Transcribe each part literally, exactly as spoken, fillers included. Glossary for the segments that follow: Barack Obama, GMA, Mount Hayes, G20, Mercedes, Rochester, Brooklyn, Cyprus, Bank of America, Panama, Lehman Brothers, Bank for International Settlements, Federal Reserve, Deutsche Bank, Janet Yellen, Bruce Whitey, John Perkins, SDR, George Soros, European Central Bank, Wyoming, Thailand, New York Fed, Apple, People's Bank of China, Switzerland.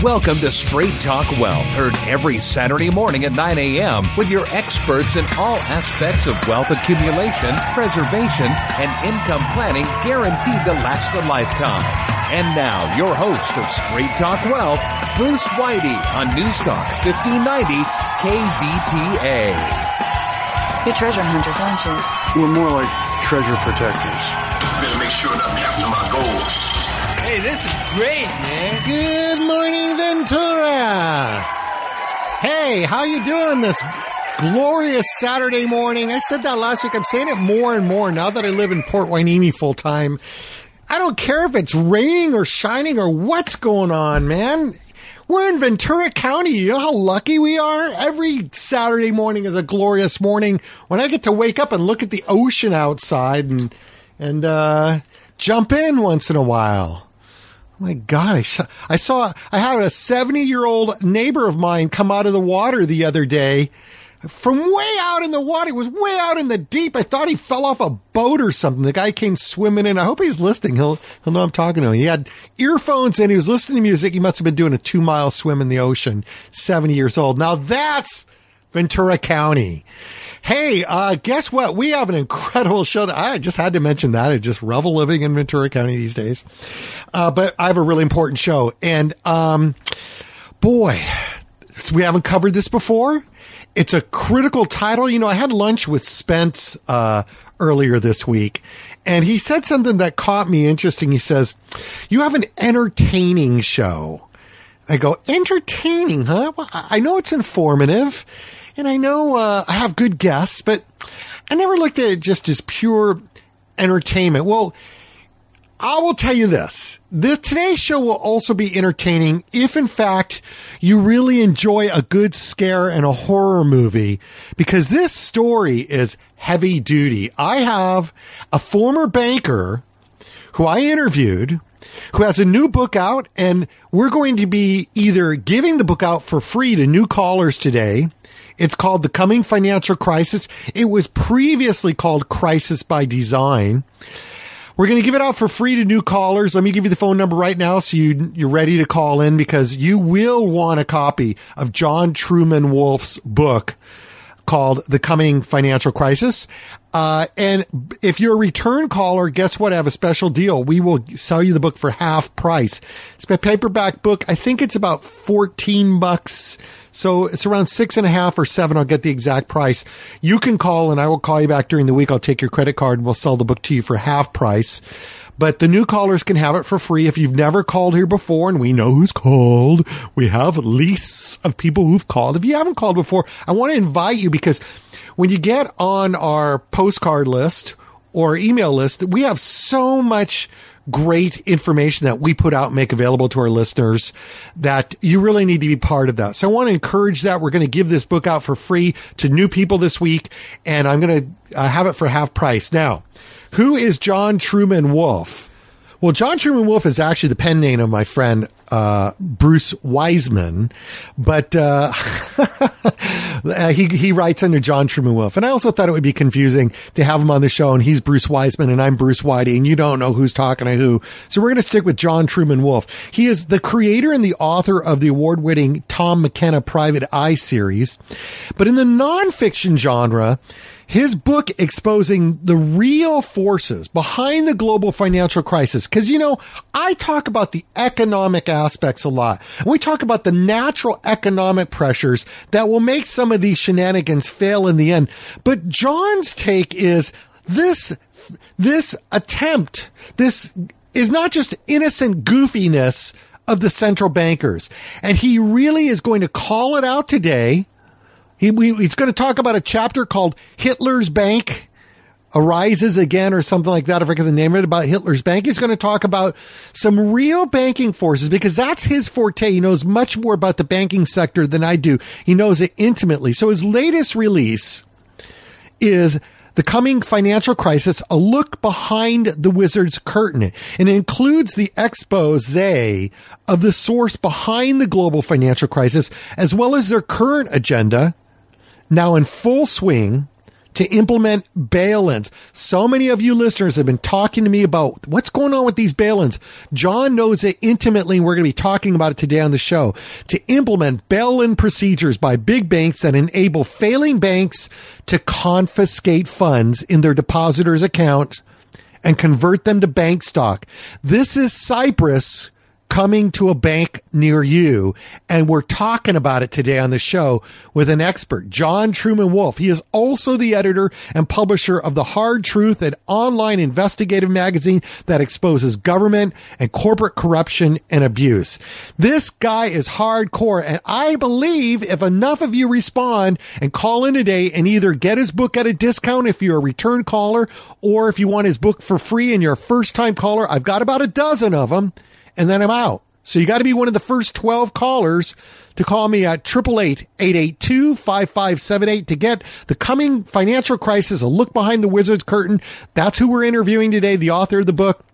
Welcome to Straight Talk Wealth, heard every Saturday morning at nine a.m. with your experts in all aspects of wealth accumulation, preservation, and income planning, guaranteed to last a lifetime. And now, your host of Straight Talk Wealth, Bruce Whitey on Newstalk fifteen ninety K B T A. You're treasure hunters, aren't you? We're more like treasure protectors. Better make sure that I'm having my goals. Hey, this is great, man. Good morning, Ventura. Hey, how you doing this glorious Saturday morning? I said that last week. I'm saying it more and more now that I live in Port Hueneme full time. I don't care if it's raining or shining or what's going on, man. We're in Ventura County. You know how lucky we are? Every Saturday morning is a glorious morning when I get to wake up and look at the ocean outside and, and uh, jump in once in a while. My God, I, sh- I saw, I had a seventy-year-old neighbor of mine come out of the water the other day from way out in the water. He was way out in the deep. I thought he fell off a boat or something. The guy came swimming in. I hope he's listening. He'll, he'll know I'm talking to him. He had earphones in. He was listening to music. He must have been doing a two-mile swim in the ocean, seventy years old. Now that's Ventura County. Hey, uh, guess what? We have an incredible show. I just had to mention that. I just revel living in Ventura County these days. Uh, but I have a really important show. And, um, boy, we haven't covered this before. It's a critical title. You know, I had lunch with Spence, uh, earlier this week, and he said something that caught me interesting. He says, "You have an entertaining show." I go, "Entertaining, huh? Well, I know it's informative. And I know uh, I have good guests, but I never looked at it just as pure entertainment." Well, I will tell you this. This today's show will also be entertaining if, in fact, you really enjoy a good scare and a horror movie, because this story is heavy duty. I have a former banker who I interviewed who has a new book out, and we're going to be either giving the book out for free to new callers today. It's called The Coming Financial Crisis. It was previously called Crisis by Design. We're going to give it out for free to new callers. Let me give you the phone number right now so you, you're ready to call in, because you will want a copy of John Truman Wolf's book called The Coming Financial Crisis. Uh, and if you're a return caller, guess what? I have a special deal. We will sell you the book for half price. It's my paperback book. I think it's about fourteen bucks. So it's around six and a half or seven. I'll get the exact price. You can call and I will call you back during the week. I'll take your credit card and we'll sell the book to you for half price. But the new callers can have it for free. If you've never called here before, and we know who's called, we have lists of people who've called. If you haven't called before, I want to invite you, because when you get on our postcard list or email list, we have so much great information that we put out and make available to our listeners that you really need to be part of that. So I want to encourage that. We're going to give this book out for free to new people this week, and I'm going to uh, have it for half price. Now, who is John Truman Wolf? Well, John Truman Wolf is actually the pen name of my friend, uh, Bruce Wiseman, but, uh, he, he writes under John Truman Wolf. And I also thought it would be confusing to have him on the show and he's Bruce Wiseman and I'm Bruce Whitey and you don't know who's talking to who. So we're going to stick with John Truman Wolf. He is the creator and the author of the award-winning Tom McKenna Private Eye series. But in the nonfiction genre, his book exposing the real forces behind the global financial crisis. Because, you know, I talk about the economic aspects a lot. We talk about the natural economic pressures that will make some of these shenanigans fail in the end. But John's take is this, this attempt, this is not just innocent goofiness of the central bankers. And he really is going to call it out today. He, we, he's going to talk about a chapter called Hitler's Bank Arises Again or something like that. I forget the name of it, about Hitler's Bank. He's going to talk about some real banking forces, because that's his forte. He knows much more about the banking sector than I do. He knows it intimately. So his latest release is The Coming Financial Crisis, A Look Behind the Wizard's Curtain. And it includes the expose of the source behind the global financial crisis, as well as their current agenda, now in full swing, to implement bail-ins. So many of you listeners have been talking to me about what's going on with these bail-ins. John knows it intimately. We're going to be talking about it today on the show. To implement bail-in procedures by big banks that enable failing banks to confiscate funds in their depositors' accounts and convert them to bank stock. This is Cyprus coming to a bank near you. And we're talking about it today on the show with an expert, John Truman Wolf. He is also the editor and publisher of The Hard Truth, an online investigative magazine that exposes government and corporate corruption and abuse. This guy is hardcore. And I believe if enough of you respond and call in today and either get his book at a discount if you're a return caller, or if you want his book for free and you're a first time caller, I've got about a dozen of them. And then I'm out. So you got to be one of the first twelve callers to call me at eight eight eight, eight eight two, five five seven eight to get The Coming Financial Crisis, a look behind the wizard's curtain. That's who we're interviewing today, the author of the book.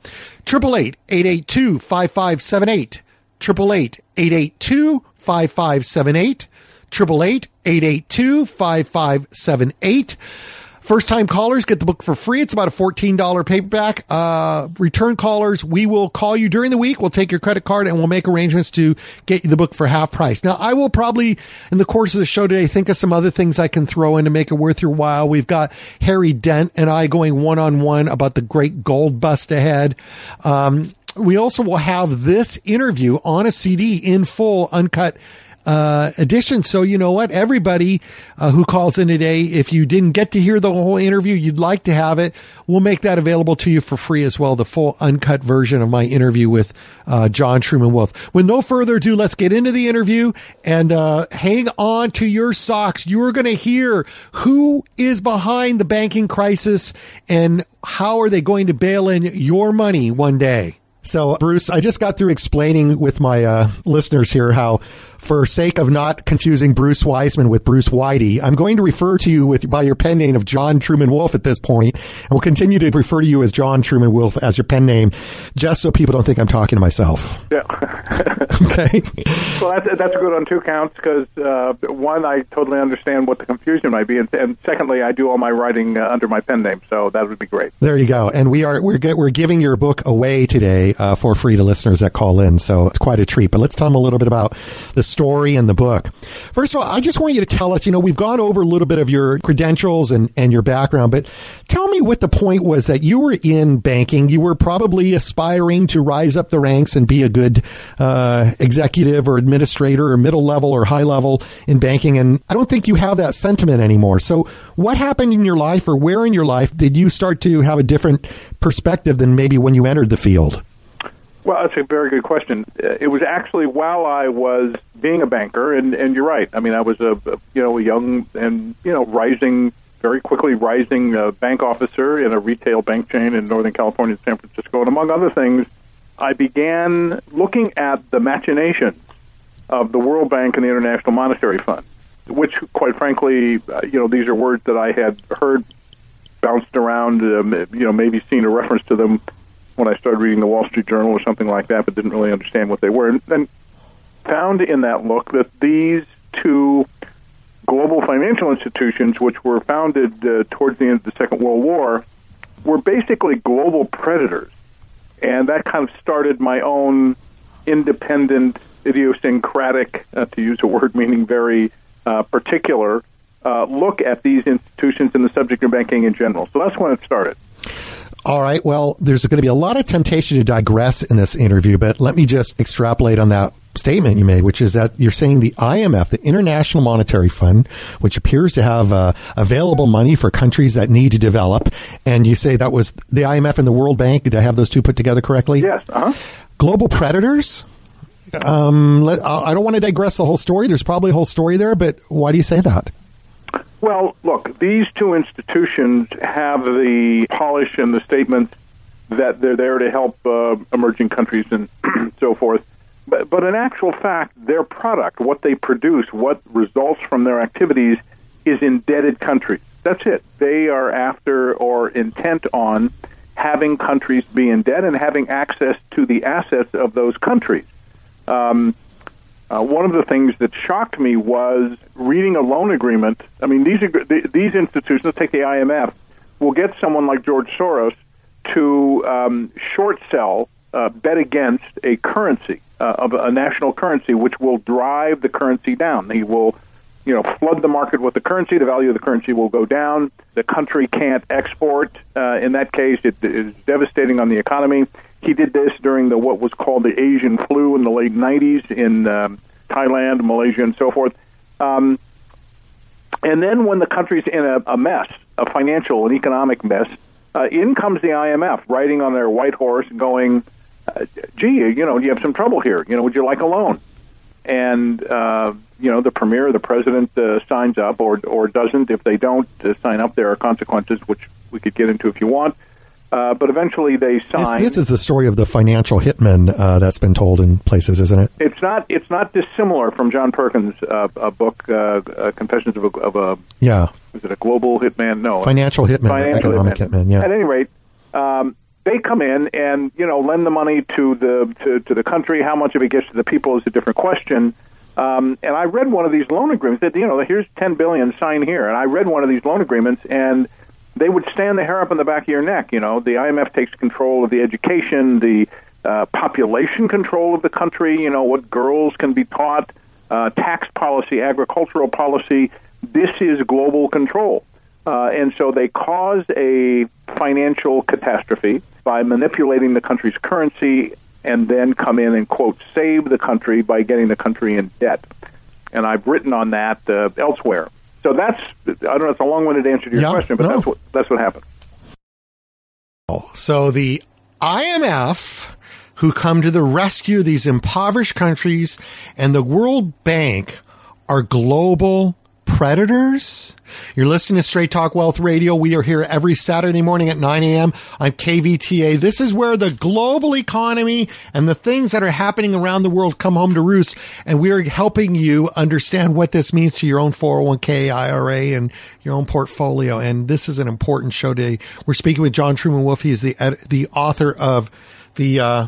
eight eight eight, eight eight two, five five seven eight. eight eight eight, eight eight two, five five seven eight. eight eight eight, eight eight two, five five seven eight. First-time callers get the book for free. It's about a fourteen dollars paperback. Uh, return callers, we will call you during the week. We'll take your credit card, and we'll make arrangements to get you the book for half price. Now, I will probably, in the course of the show today, think of some other things I can throw in to make it worth your while. We've got Harry Dent and I going one-on-one about the great gold bust ahead. Um, we also will have this interview on a C D in full, uncut Uh, edition. So you know what? Everybody uh, who calls in today, if you didn't get to hear the whole interview, you'd like to have it, we'll make that available to you for free as well, the full uncut version of my interview with uh, John Truman Wolf. With no further ado, let's get into the interview and uh, hang on to your socks. You are going to hear who is behind the banking crisis and how are they going to bail in your money one day. So, Bruce, I just got through explaining with my uh, listeners here how, for sake of not confusing Bruce Wiseman with Bruce Whitey, I'm going to refer to you with by your pen name of John Truman Wolf at this point, and we'll continue to refer to you as John Truman Wolf as your pen name, just so people don't think I'm talking to myself. Yeah. Okay. Well, that's, that's good on two counts, because uh, one, I totally understand what the confusion might be, and, and secondly, I do all my writing uh, under my pen name, so that would be great. There you go. And we are we're we're giving your book away today. Uh, for free to listeners that call in. So it's quite a treat. But let's tell them a little bit about the story and the book. First of all, I just want you to tell us, you know, we've gone over a little bit of your credentials and, and your background, but tell me what the point was that you were in banking. You were probably aspiring to rise up the ranks and be a good uh, executive or administrator or middle level or high level in banking. And I don't think you have that sentiment anymore. So what happened in your life, or where in your life did you start to have a different perspective than maybe when you entered the field? Well, that's a very good question. It was actually while I was being a banker, and, and you're right. I mean, I was a you know a young and you know rising, very quickly rising uh, bank officer in a retail bank chain in Northern California, San Francisco, and among other things, I began looking at the machinations of the World Bank and the International Monetary Fund, which, quite frankly, uh, you know, these are words that I had heard bounced around, um, you know, maybe seen a reference to them when I started reading the Wall Street Journal or something like that, but didn't really understand what they were, and, and found in that look that these two global financial institutions, which were founded uh, towards the end of the Second World War, were basically global predators. And that kind of started my own independent, idiosyncratic, uh, to use a word meaning very uh, particular, uh, look at these institutions and the subject of banking in general. So that's when it started. All right. Well, there's going to be a lot of temptation to digress in this interview, but let me just extrapolate on that statement you made, which is that you're saying the I M F, the International Monetary Fund, which appears to have uh, available money for countries that need to develop, and you say that was the I M F and the World Bank. Did I have those two put together correctly? Yes. Uh-huh. Global predators? Um, let, I don't want to digress the whole story. There's probably a whole story there, but why do you say that? Well, look, these two institutions have the polish and the statement that they're there to help uh, emerging countries and so forth. But, but in actual fact, their product, what they produce, what results from their activities is indebted countries. That's it. They are after or intent on having countries be in debt and having access to the assets of those countries. Um Uh, one of the things that shocked me was reading a loan agreement. I mean, these are, these institutions, let's take the I M F, will get someone like George Soros to um, short sell, uh, bet against a currency, uh, of a national currency, which will drive the currency down. He will, you know, flood the market with the currency. The value of the currency will go down. The country can't export. Uh, in that case, it is devastating on the economy. He did this during the what was called the Asian flu in the late nineties in um, Thailand, Malaysia, and so forth. Um, and then when the country's in a, a mess, a financial and economic mess, uh, in comes the I M F riding on their white horse going, uh, gee, you know, you have some trouble here. You know, would you like a loan? And, uh, you know, the premier or the president uh, signs up or or doesn't. If they don't uh, sign up, there are consequences, which we could get into if you want. Uh, but eventually they sign. This, this is the story of the financial hitman uh, that's been told in places, isn't it? It's not. It's not dissimilar from John Perkins' uh, a book, uh, uh, Confessions of a, of a yeah. Is it a global hitman? No, financial hitman, financial economic hitman. hitman. Yeah. At any rate, um, they come in and you know lend the money to the to, to the country. How much of it gets to the people is a different question. Um, and I read one of these loan agreements that you know here's ten billion dollars, sign here. And I read one of these loan agreements and. They would stand the hair up on the back of your neck. You know, the I M F takes control of the education, the uh, population control of the country, you know, what girls can be taught, uh, tax policy, agricultural policy. This is global control. Uh, and so they caused a financial catastrophe by manipulating the country's currency and then come in and, quote, save the country by getting the country in debt. And I've written on that uh, elsewhere. So that's, I don't know, it's a long-winded answer to your yeah, question, but no. that's what that's what happened. So the I M F, who come to the rescue of these impoverished countries, and the World Bank are global predators? You're listening to Straight Talk Wealth Radio. We are here every Saturday morning at nine a.m. on K V T A. This is where the global economy and the things that are happening around the world come home to roost. And we are helping you understand what this means to your own four oh one k, I R A, and your own portfolio. And this is an important show today. We're speaking with John Truman Wolf. He is the, the author of the, uh,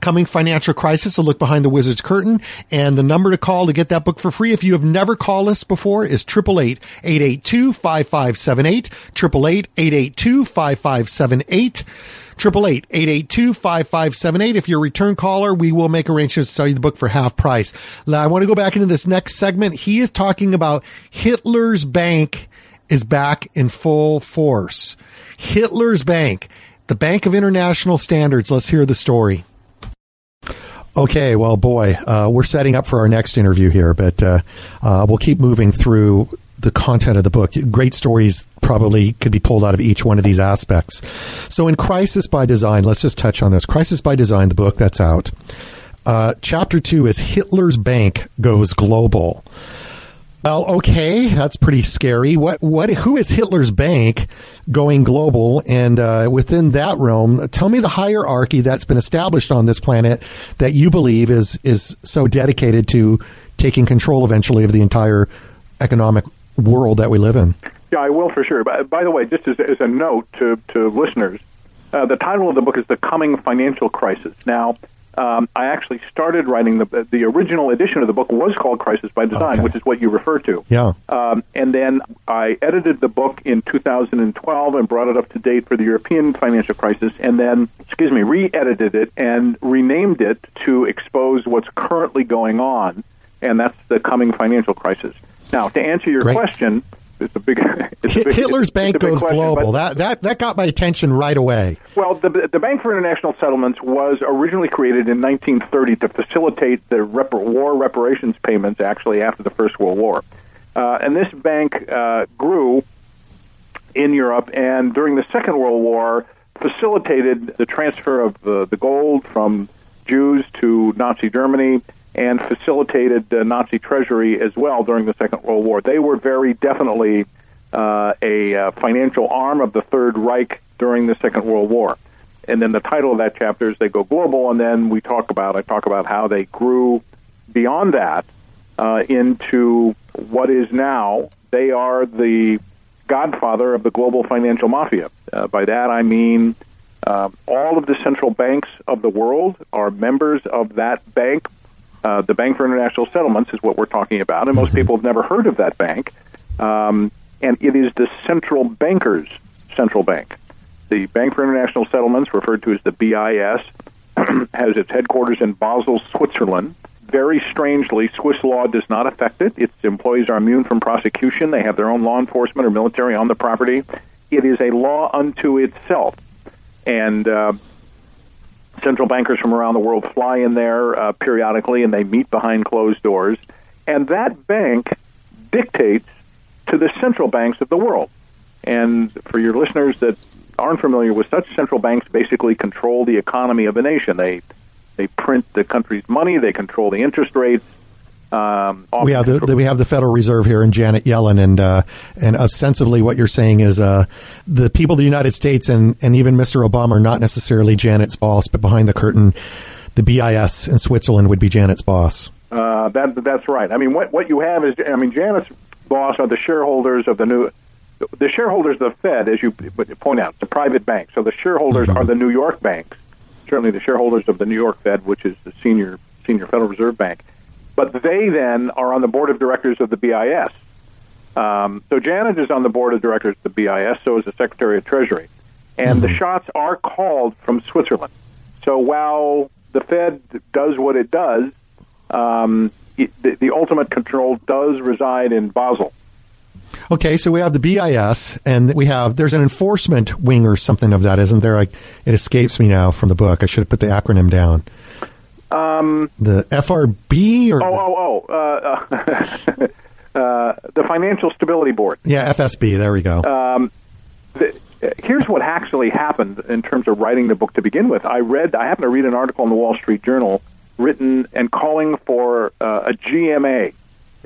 Coming Financial Crisis, a look behind the wizard's curtain. And the number to call to get that book for free, if you have never called us before, is eight eight eight, eight eight two, five five seven eight, eight eight eight, eight eight two, five five seven eight, eight eight eight, eight eight two, five five seven eight. If you're a return caller, we will make arrangements to sell you the book for half price. Now, I want to go back into this next segment. He is talking about Hitler's bank is back in full force. Hitler's bank, the Bank of International Standards. Let's hear the story. Okay, well, boy, uh, we're setting up for our next interview here, but uh, uh, we'll keep moving through the content of the book. Great stories probably could be pulled out of each one of these aspects. So in Crisis by Design, let's just touch on this. Crisis by Design, the book that's out. Uh, chapter two is Hitler's Bank Goes Global. Well, okay, that's pretty scary. What, what, who is Hitler's bank going global? And, uh, within that realm, tell me the hierarchy that's been established on this planet that you believe is, is so dedicated to taking control eventually of the entire economic world that we live in. Yeah, I will for sure. By, by the way, just as, as a note to, to listeners, uh, the title of the book is The Coming Financial Crisis. Now, Um, I actually started writing the the original edition of the book was called Crisis by Design, okay. which is what you refer to. Yeah. Um, and then I edited the book in two thousand twelve and brought it up to date for the European financial crisis, and then, excuse me, re-edited it and renamed it to expose what's currently going on, and that's the coming financial crisis. Now, to answer your Great. question, it's a big, it's a big Hitler's it's, bank it's a big goes question, global. That that that got my attention right away. Well, the the Bank for International Settlements was originally created in nineteen thirty to facilitate the rep- war reparations payments, actually after the First World War, uh, and this bank uh, grew in Europe and during the Second World War facilitated the transfer of the, the gold from Jews to Nazi Germany. And facilitated the Nazi treasury as well during the Second World War. They were very definitely uh, a uh, financial arm of the Third Reich during the Second World War. And then the title of that chapter is They Go Global, and then we talk about, I talk about how they grew beyond that uh, into what is now, they are the godfather of the global financial mafia. Uh, by that I mean uh, all of the central banks of the world are members of that bank. Uh, the Bank for International Settlements is what we're talking about, and most mm-hmm. people have never heard of that bank. Um, and it is the central banker's central bank. The Bank for International Settlements, referred to as the B I S, has its headquarters in Basel, Switzerland. Very strangely, Swiss law does not affect it. Its employees are immune from prosecution. They have their own law enforcement or military on the property. It is a law unto itself. And uh, central bankers from around the world fly in there uh, periodically, and they meet behind closed doors. And that bank dictates to the central banks of the world. And for your listeners that aren't familiar with such, central banks basically control the economy of a nation. They they print the country's money. They control the interest rates. Um, we have the, the we have the Federal Reserve here, and Janet Yellen, and uh, and ostensibly what you're saying is uh, the people of the United States and, and even Mister Obama are not necessarily Janet's boss, but behind the curtain, the B I S in Switzerland would be Janet's boss. Uh, that that's right. I mean, what what you have is, I mean, Janet's boss are the shareholders of the new. The shareholders of the Fed, as you point out, it's a private bank. So the shareholders mm-hmm. are the New York banks, certainly the shareholders of the New York Fed, which is the senior senior Federal Reserve Bank. But they then are on the board of directors of the B I S. Um, so Janet is on the board of directors of the B I S, so is the Secretary of Treasury. And mm-hmm. the shots are called from Switzerland. So while the Fed does what it does, um, it, the, the ultimate control does reside in Basel. Okay, so we have the B I S, and we have there's an enforcement wing or something of that, isn't there? I, it escapes me now from the book. I should have put the acronym down. Um, the F R B or oh oh oh, uh, uh, the Financial Stability Board. Yeah, F S B. There we go. Um, the, here's what actually happened in terms of writing the book to begin with. I read, I happened to read an article in the Wall Street Journal written and calling for uh, a G M A.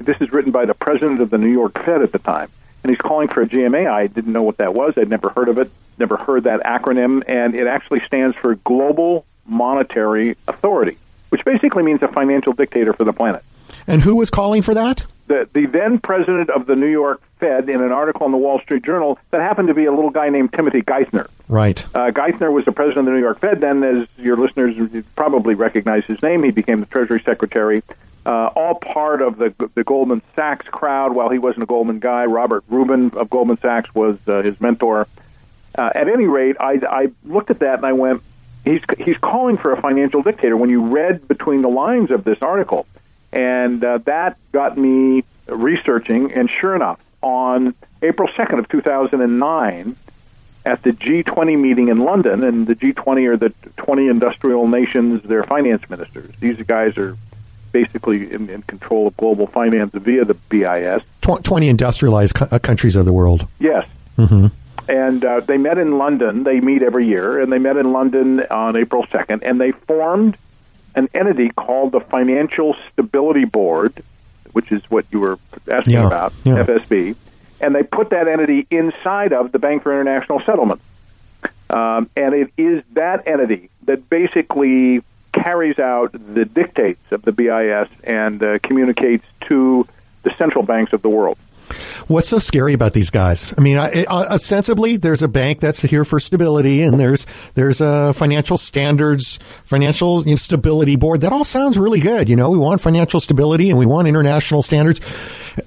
This is written by the president of the New York Fed at the time, and he's calling for a G M A. I didn't know what that was. I'd never heard of it, never heard that acronym, and it actually stands for Global Monetary Authority, which basically means a financial dictator for the planet. And who was calling for that? The, the then president of the New York Fed, in an article in the Wall Street Journal that happened to be a little guy named Timothy Geithner. Right. Uh, Geithner was the president of the New York Fed. Then, as your listeners probably recognize his name, he became the Treasury Secretary. Uh, all part of the the Goldman Sachs crowd. While he wasn't a Goldman guy, Robert Rubin of Goldman Sachs was uh, his mentor. Uh, at any rate, I, I looked at that and I went, he's he's calling for a financial dictator when you read between the lines of this article. And uh, that got me researching, and sure enough, on April second of two thousand nine, at the G twenty meeting in London, and the G twenty are the twenty industrial nations, their finance ministers. These guys are basically in, in control of global finance via the B I S. twenty industrialized co- countries of the world. Yes. Mm-hmm. And uh, they met in London. They meet every year, and they met in London on April second, and they formed an entity called the Financial Stability Board, which is what you were asking yeah. about, yeah. F S B, and they put that entity inside of the Bank for International Settlements. Um, and it is that entity that basically carries out the dictates of the B I S and uh, communicates to the central banks of the world. What's so scary about these guys? I mean, I, I, ostensibly, there's a bank that's here for stability, and there's there's a financial standards, financial you know, stability board. That all sounds really good. You know, we want financial stability and we want international standards.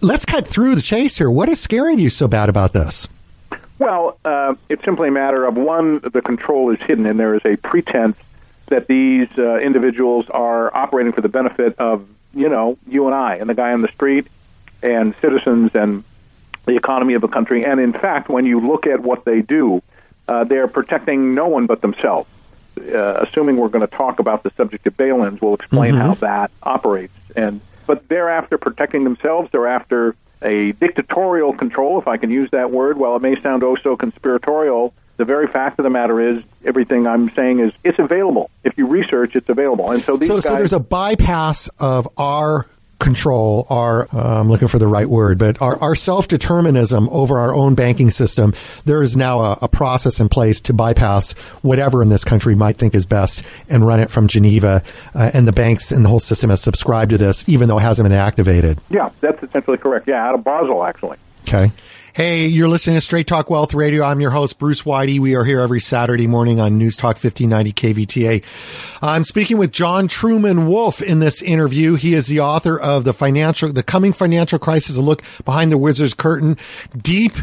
Let's cut through the chase here. What is scaring you so bad about this? Well, uh, it's simply a matter of, one, the control is hidden, and there is a pretense that these uh, individuals are operating for the benefit of, you know, you and I and the guy on the street and citizens and the economy of the country. And in fact, when you look at what they do, uh, they're protecting no one but themselves. Uh, assuming we're going to talk about the subject of bail-ins, we'll explain mm-hmm. how that operates. And But they're after protecting themselves. They're after a dictatorial control, if I can use that word. While it may sound oh so conspiratorial, the very fact of the matter is, everything I'm saying is, it's available. If you research, it's available. And so these so, guys... So there's a bypass of our control, our, uh, I'm looking for the right word, but our, our self-determinism over our own banking system. There is now a, a process in place to bypass whatever in this country might think is best and run it from Geneva. Uh, and the banks and the whole system has subscribed to this, even though it hasn't been activated. Yeah, that's essentially correct. Yeah, out of Basel, actually. Okay. Hey, you're listening to Straight Talk Wealth Radio. I'm your host, Bruce Whitey. We are here every Saturday morning on Newstalk fifteen ninety K B T A. I'm speaking with John Truman Wolf in this interview. He is the author of The Financial, The Coming Financial Crisis, a look behind the wizard's curtain, deep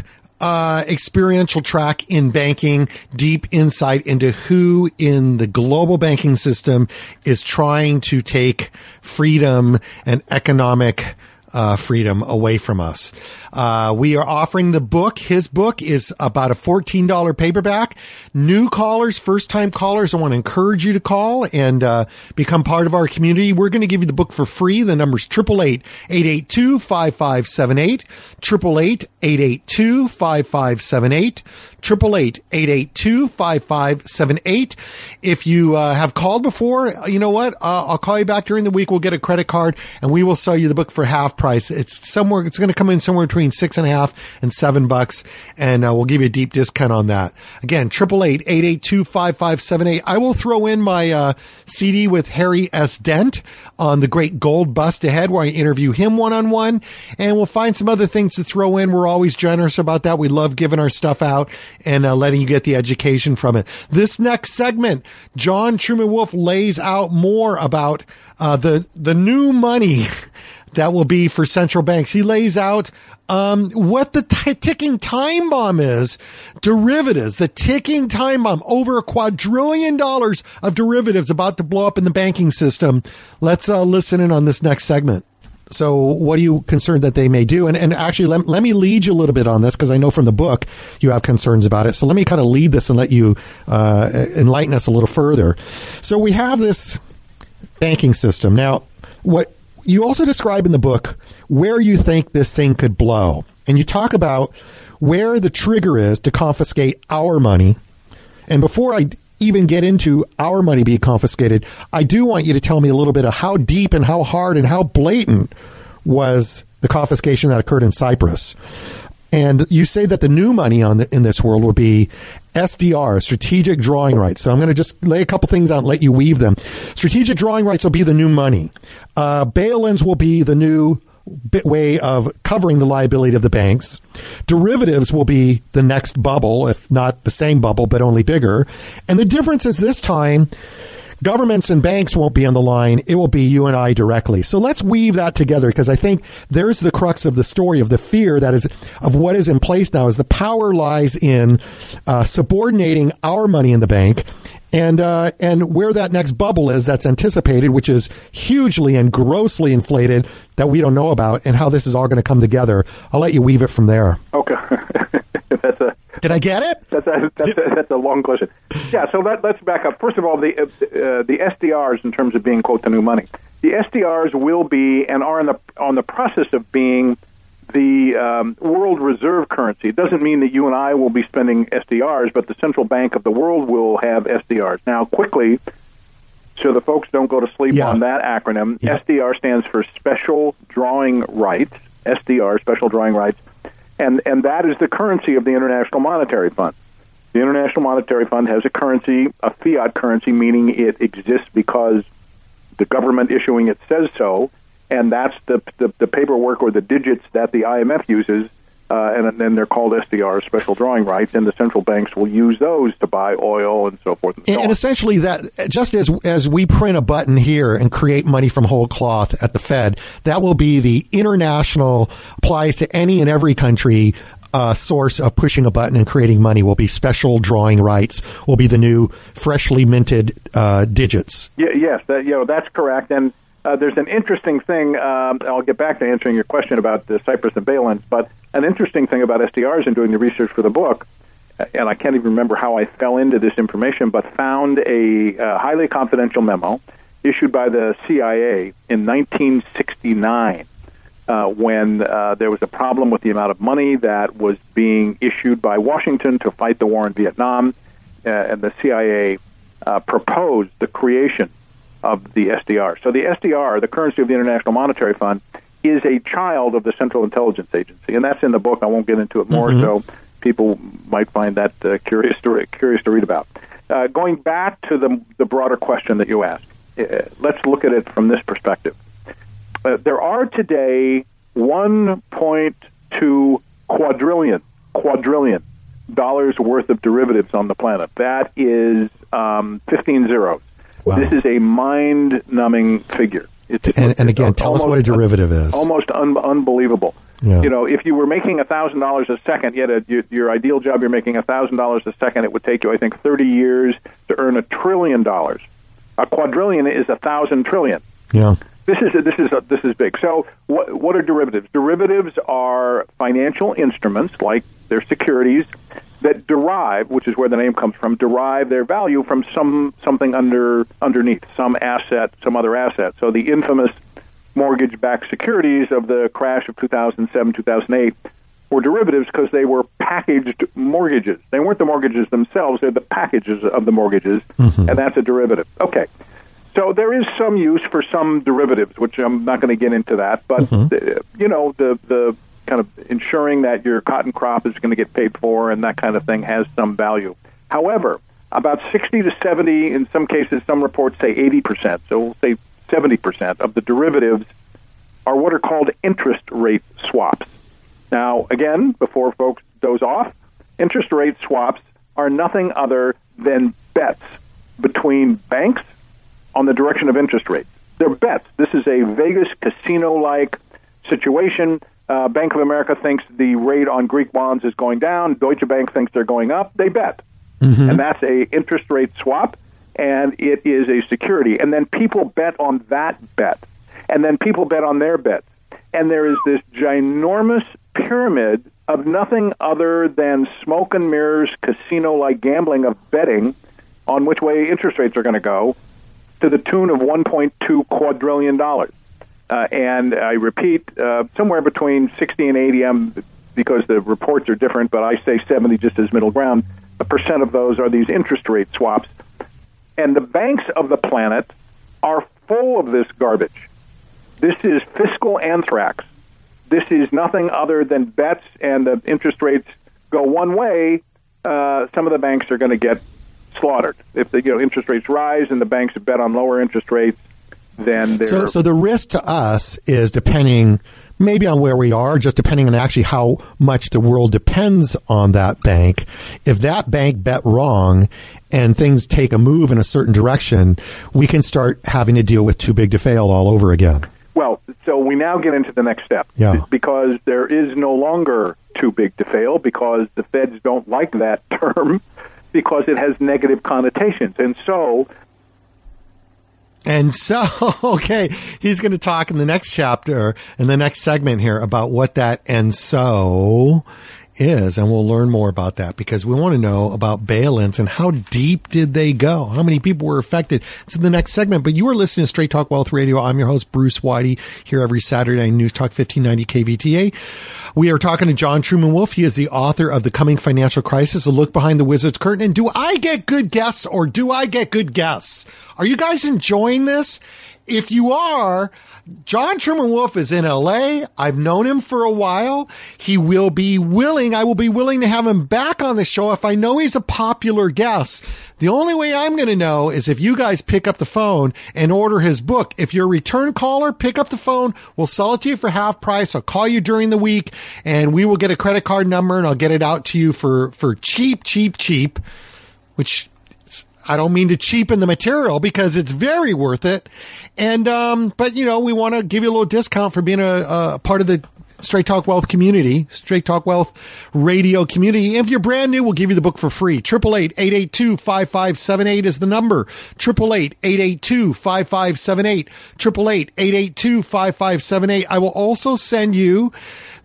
Uh, experiential track in banking, deep insight into who in the global banking system is trying to take freedom and economic uh, freedom away from us. Uh, we are offering the book. His book is about a fourteen dollars paperback. New callers, first time callers, I want to encourage you to call and, uh, become part of our community. We're going to give you the book for free. The number's eight eight eight, eight eight two, five five seven eight, eight eight eight, eight eight two, five five seven eight, eight eight eight, eight eight two, five five seven eight. If you, uh, have called before, you know what? Uh, I'll call you back during the week. We'll get a credit card and we will sell you the book for half price. It's somewhere, it's going to come in somewhere between Between six and a half and seven bucks, and uh, we'll give you a deep discount on that. Again, triple eight eight eight two five five seven eight. I will throw in my uh, C D with Harry S. Dent on the great gold bust ahead, where I interview him one on one, and we'll find some other things to throw in. We're always generous about that. We love giving our stuff out and uh, letting you get the education from it. This next segment, John Truman Wolf lays out more about uh, the the new money that will be for central banks. He lays out um what the t- ticking time bomb is, derivatives, the ticking time bomb, over a quadrillion dollars of derivatives about to blow up in the banking system. Let's uh, listen in on this next segment. So what are you concerned that they may do? And and actually, let, let me lead you a little bit on this, because I know from the book you have concerns about it. So let me kind of lead this and let you uh enlighten us a little further. So we have this banking system. Now, what you also describe in the book where you think this thing could blow. And you talk about where the trigger is to confiscate our money. And before I even get into our money being confiscated, I do want you to tell me a little bit of how deep and how hard and how blatant was the confiscation that occurred in Cyprus. And you say that the new money on the, in this world will be S D R, strategic drawing rights. So I'm going to just lay a couple things out and let you weave them. Strategic drawing rights will be the new money. Uh, bail-ins will be the new bit way of covering the liability of the banks. Derivatives will be the next bubble, if not the same bubble, but only bigger. And the difference is this time, governments and banks won't be on the line. It will be you and I directly. So let's weave that together, because I think there's the crux of the story, of the fear that is of what is in place now, is the power lies in uh, subordinating our money in the bank and uh, and where that next bubble is that's anticipated, which is hugely and grossly inflated, that we don't know about, and how this is all going to come together. I'll let you weave it from there. Okay. That's a, Did I get it? That's a, that's, a, that's a long question. Yeah, so let, let's back up. First of all, the uh, the S D Rs, in terms of being, quote, the new money, the S D Rs will be and are in the, on the process of being the um, world reserve currency. It doesn't mean that you and I will be spending S D Rs, but the central bank of the world will have S D Rs. Now, quickly, so the folks don't go to sleep yeah. on that acronym, yeah. S D R stands for Special Drawing Rights, S D R, Special Drawing Rights. And and that is the currency of the International Monetary Fund. The International Monetary Fund has a currency, a fiat currency, meaning it exists because the government issuing it says so, and that's the the, the paperwork or the digits that the I M F uses, uh, and then they're called S D Rs, special drawing rights, and the central banks will use those to buy oil and so forth. And, so and, and essentially, that just as as we print a button here and create money from whole cloth at the Fed, that will be the international, applies to any and every country, uh, source of pushing a button and creating money will be special drawing rights, will be the new freshly minted uh, digits. Yeah, yes, that, you know, that's correct. And Uh, there's an interesting thing, um, I'll get back to answering your question about the Cyprus and bail-ins, but an interesting thing about S D Rs in doing the research for the book, and I can't even remember how I fell into this information, but found a uh, highly confidential memo issued by the C I A in nineteen sixty-nine uh, when uh, there was a problem with the amount of money that was being issued by Washington to fight the war in Vietnam, uh, and the C I A uh, proposed the creation of the S D R. So the S D R, the currency of the International Monetary Fund, is a child of the Central Intelligence Agency, and that's in the book. I won't get into it more, mm-hmm. so people might find that uh, curious to curious to read about. Uh, going back to the the broader question that you asked, uh, let's look at it from this perspective. Uh, there are today one point two quadrillion, quadrillion dollars worth of derivatives on the planet. That is um, fifteen zeros. Wow. This is a mind-numbing figure. It's, and, it's, and again, it's tell almost, us what a derivative is. Almost un- unbelievable. Yeah. You know, if you were making a thousand dollars a second, yet a, your, your ideal job, you're making a thousand dollars a second. It would take you, I think, thirty years to earn a trillion dollars. A quadrillion is a thousand trillion. Yeah. This is a, this is a, this is big. So, what what are derivatives? Derivatives are financial instruments, like they're securities that derive, which is where the name comes from, derive their value from some something under underneath, some asset, some other asset. So the infamous mortgage-backed securities of the crash of two thousand seven, two thousand eight were derivatives because they were packaged mortgages. They weren't the mortgages themselves; they're the packages of the mortgages, mm-hmm. and that's a derivative. Okay. So there is some use for some derivatives, which I'm not going to get into that, but, mm-hmm. the, you know, the the kind of ensuring that your cotton crop is going to get paid for and that kind of thing has some value. However, about sixty to seventy, in some cases, some reports say eighty percent, so we'll say seventy percent of the derivatives are what are called interest rate swaps. Now, again, before folks doze off, interest rate swaps are nothing other than bets between banks on the direction of interest rates. They're bets. This is a Vegas casino-like situation. Uh, Bank of America thinks the rate on Greek bonds is going down. Deutsche Bank thinks they're going up. They bet. Mm-hmm. And that's a interest rate swap, and it is a security. And then people bet on that bet. And then people bet on their bets. And there is this ginormous pyramid of nothing other than smoke and mirrors, casino-like gambling of betting on which way interest rates are going to go, to the tune of one point two quadrillion dollars. Uh, and I repeat, uh, somewhere between sixty and eighty, um, because the reports are different, but I say seventy just as middle ground, a percent of those are these interest rate swaps. And the banks of the planet are full of this garbage. This is fiscal anthrax. This is nothing other than bets, and the interest rates go one way, uh, some of the banks are going to get slaughtered. If the you know interest rates rise and the banks bet on lower interest rates, then they're... So, so the risk to us is depending maybe on where we are, just depending on actually how much the world depends on that bank. If that bank bet wrong and things take a move in a certain direction, we can start having to deal with too big to fail all over again. Well, so we now get into the next step. Yeah. Because there is no longer too big to fail, because the feds don't like that term, because it has negative connotations. And so... And so, okay, he's going to talk in the next chapter, in the next segment here, about what that and so is. And we'll learn more about that, because we want to know about bail-ins and how deep did they go? How many people were affected? It's in the next segment. But you are listening to Straight Talk Wealth Radio. I'm your host, Bruce Whitey, here every Saturday on Newstalk fifteen ninety K B T A. We are talking to John Truman Wolf. He is the author of The Coming Financial Crisis, A Look Behind the Wizard's Curtain. And do I get good guests or do I get good guests? Are you guys enjoying this? If you are, John Truman Wolf is in L A. I've known him for a while. He will be willing, I will be willing to have him back on the show if I know he's a popular guest. The only way I'm going to know is if you guys pick up the phone and order his book. If you're a return caller, pick up the phone. We'll sell it to you for half price. I'll call you during the week and we will get a credit card number and I'll get it out to you for, for cheap, cheap, cheap, which... I don't mean to cheapen the material because it's very worth it. And, um, but you know, we want to give you a little discount for being a, a part of the Straight Talk Wealth community, Straight Talk Wealth radio community. If you're brand new, we'll give you the book for free. eight eight eight, eight eight two, five five seven eight is the number. eight eight eight, eight eight two, five five seven eight. eight eight eight, eight eight two, five five seven eight. I will also send you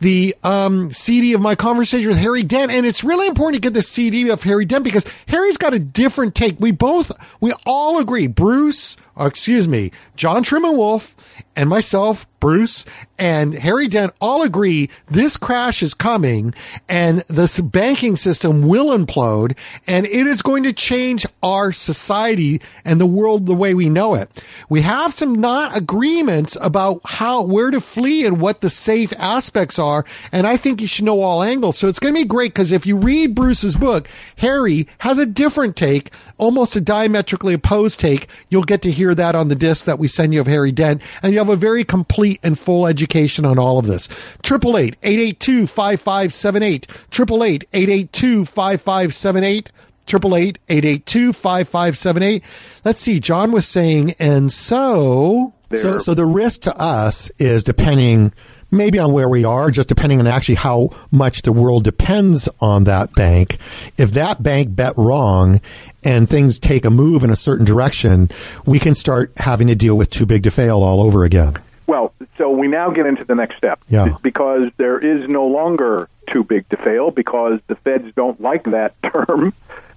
the um, C D of my conversation with Harry Dent. And it's really important to get the C D of Harry Dent because Harry's got a different take. We both, we all agree, Bruce, or excuse me, John Truman Wolf and myself, Bruce, and Harry Dent all agree this crash is coming and this banking system will implode and it is going to change our society and the world the way we know it. We have some not agreements about how, where to flee and what the safe aspects are. are. And I think you should know all angles. So it's going to be great, because if you read Bruce's book, Harry has a different take, almost a diametrically opposed take. You'll get to hear that on the disc that we send you of Harry Dent. And you have a very complete and full education on all of this. eight eight eight, eight eight two, five five seven eight. eight eight eight, eight eight two, five five seven eight. eight eight eight, eight eight two, five five seven eight. Let's see, John was saying, and so... So, so the risk to us is depending maybe on where we are, just depending on actually how much the world depends on that bank. If that bank bet wrong and things take a move in a certain direction, we can start having to deal with too big to fail all over again. Well, so we now get into the next step. Yeah. Because there is no longer too big to fail, because the feds don't like that term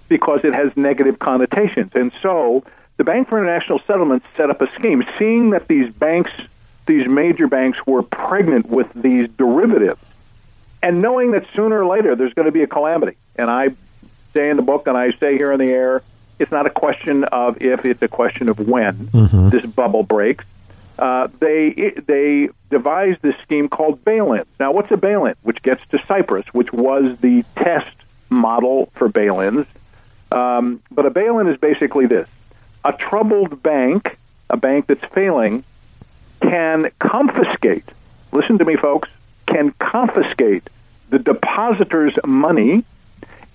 because it has negative connotations. And so... the Bank for International Settlements set up a scheme, seeing that these banks, these major banks, were pregnant with these derivatives, and knowing that sooner or later there's going to be a calamity. And I say in the book, and I say here in the air, it's not a question of if, it's a question of when mm-hmm. this bubble breaks. Uh, they it, they devised this scheme called bail-ins. Now, what's a bail-in? Which gets to Cyprus, which was the test model for bail-ins. Um, but a bail-in is basically this. A troubled bank, a bank that's failing, can confiscate, listen to me folks, can confiscate the depositor's money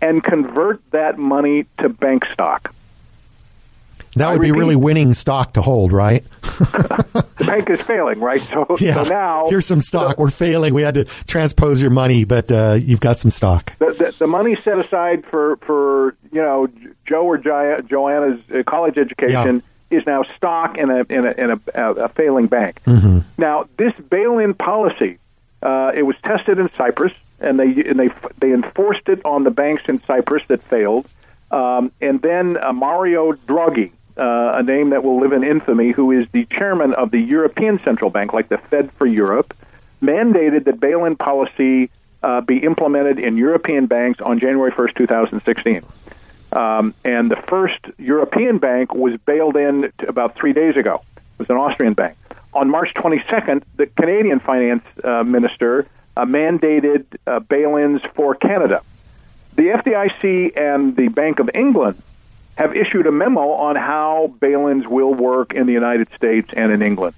and convert that money to bank stock. That would be really winning stock to hold, right? The bank is failing, right? So, yeah. so now... Here's some stock. So, we're failing. We had to transpose your money, but uh, you've got some stock. The, the, the money set aside for, for you know, Joe or Gia, Joanna's college education yeah. is now stock in a in a, in a, a failing bank. Mm-hmm. Now, this bail-in policy, uh, it was tested in Cyprus, and they and they they enforced it on the banks in Cyprus that failed. Um, and then uh, Mario Draghi, Uh, a name that will live in infamy, who is the chairman of the European Central Bank, like the Fed for Europe, mandated that bail-in policy uh, be implemented in European banks on January first, two thousand sixteen. Um, and the first European bank was bailed in about three days ago. It was an Austrian bank. On March twenty-second, the Canadian finance uh, minister uh, mandated uh, bail-ins for Canada. The F D I C and the Bank of England have issued a memo on how bail-ins will work in the United States and in England.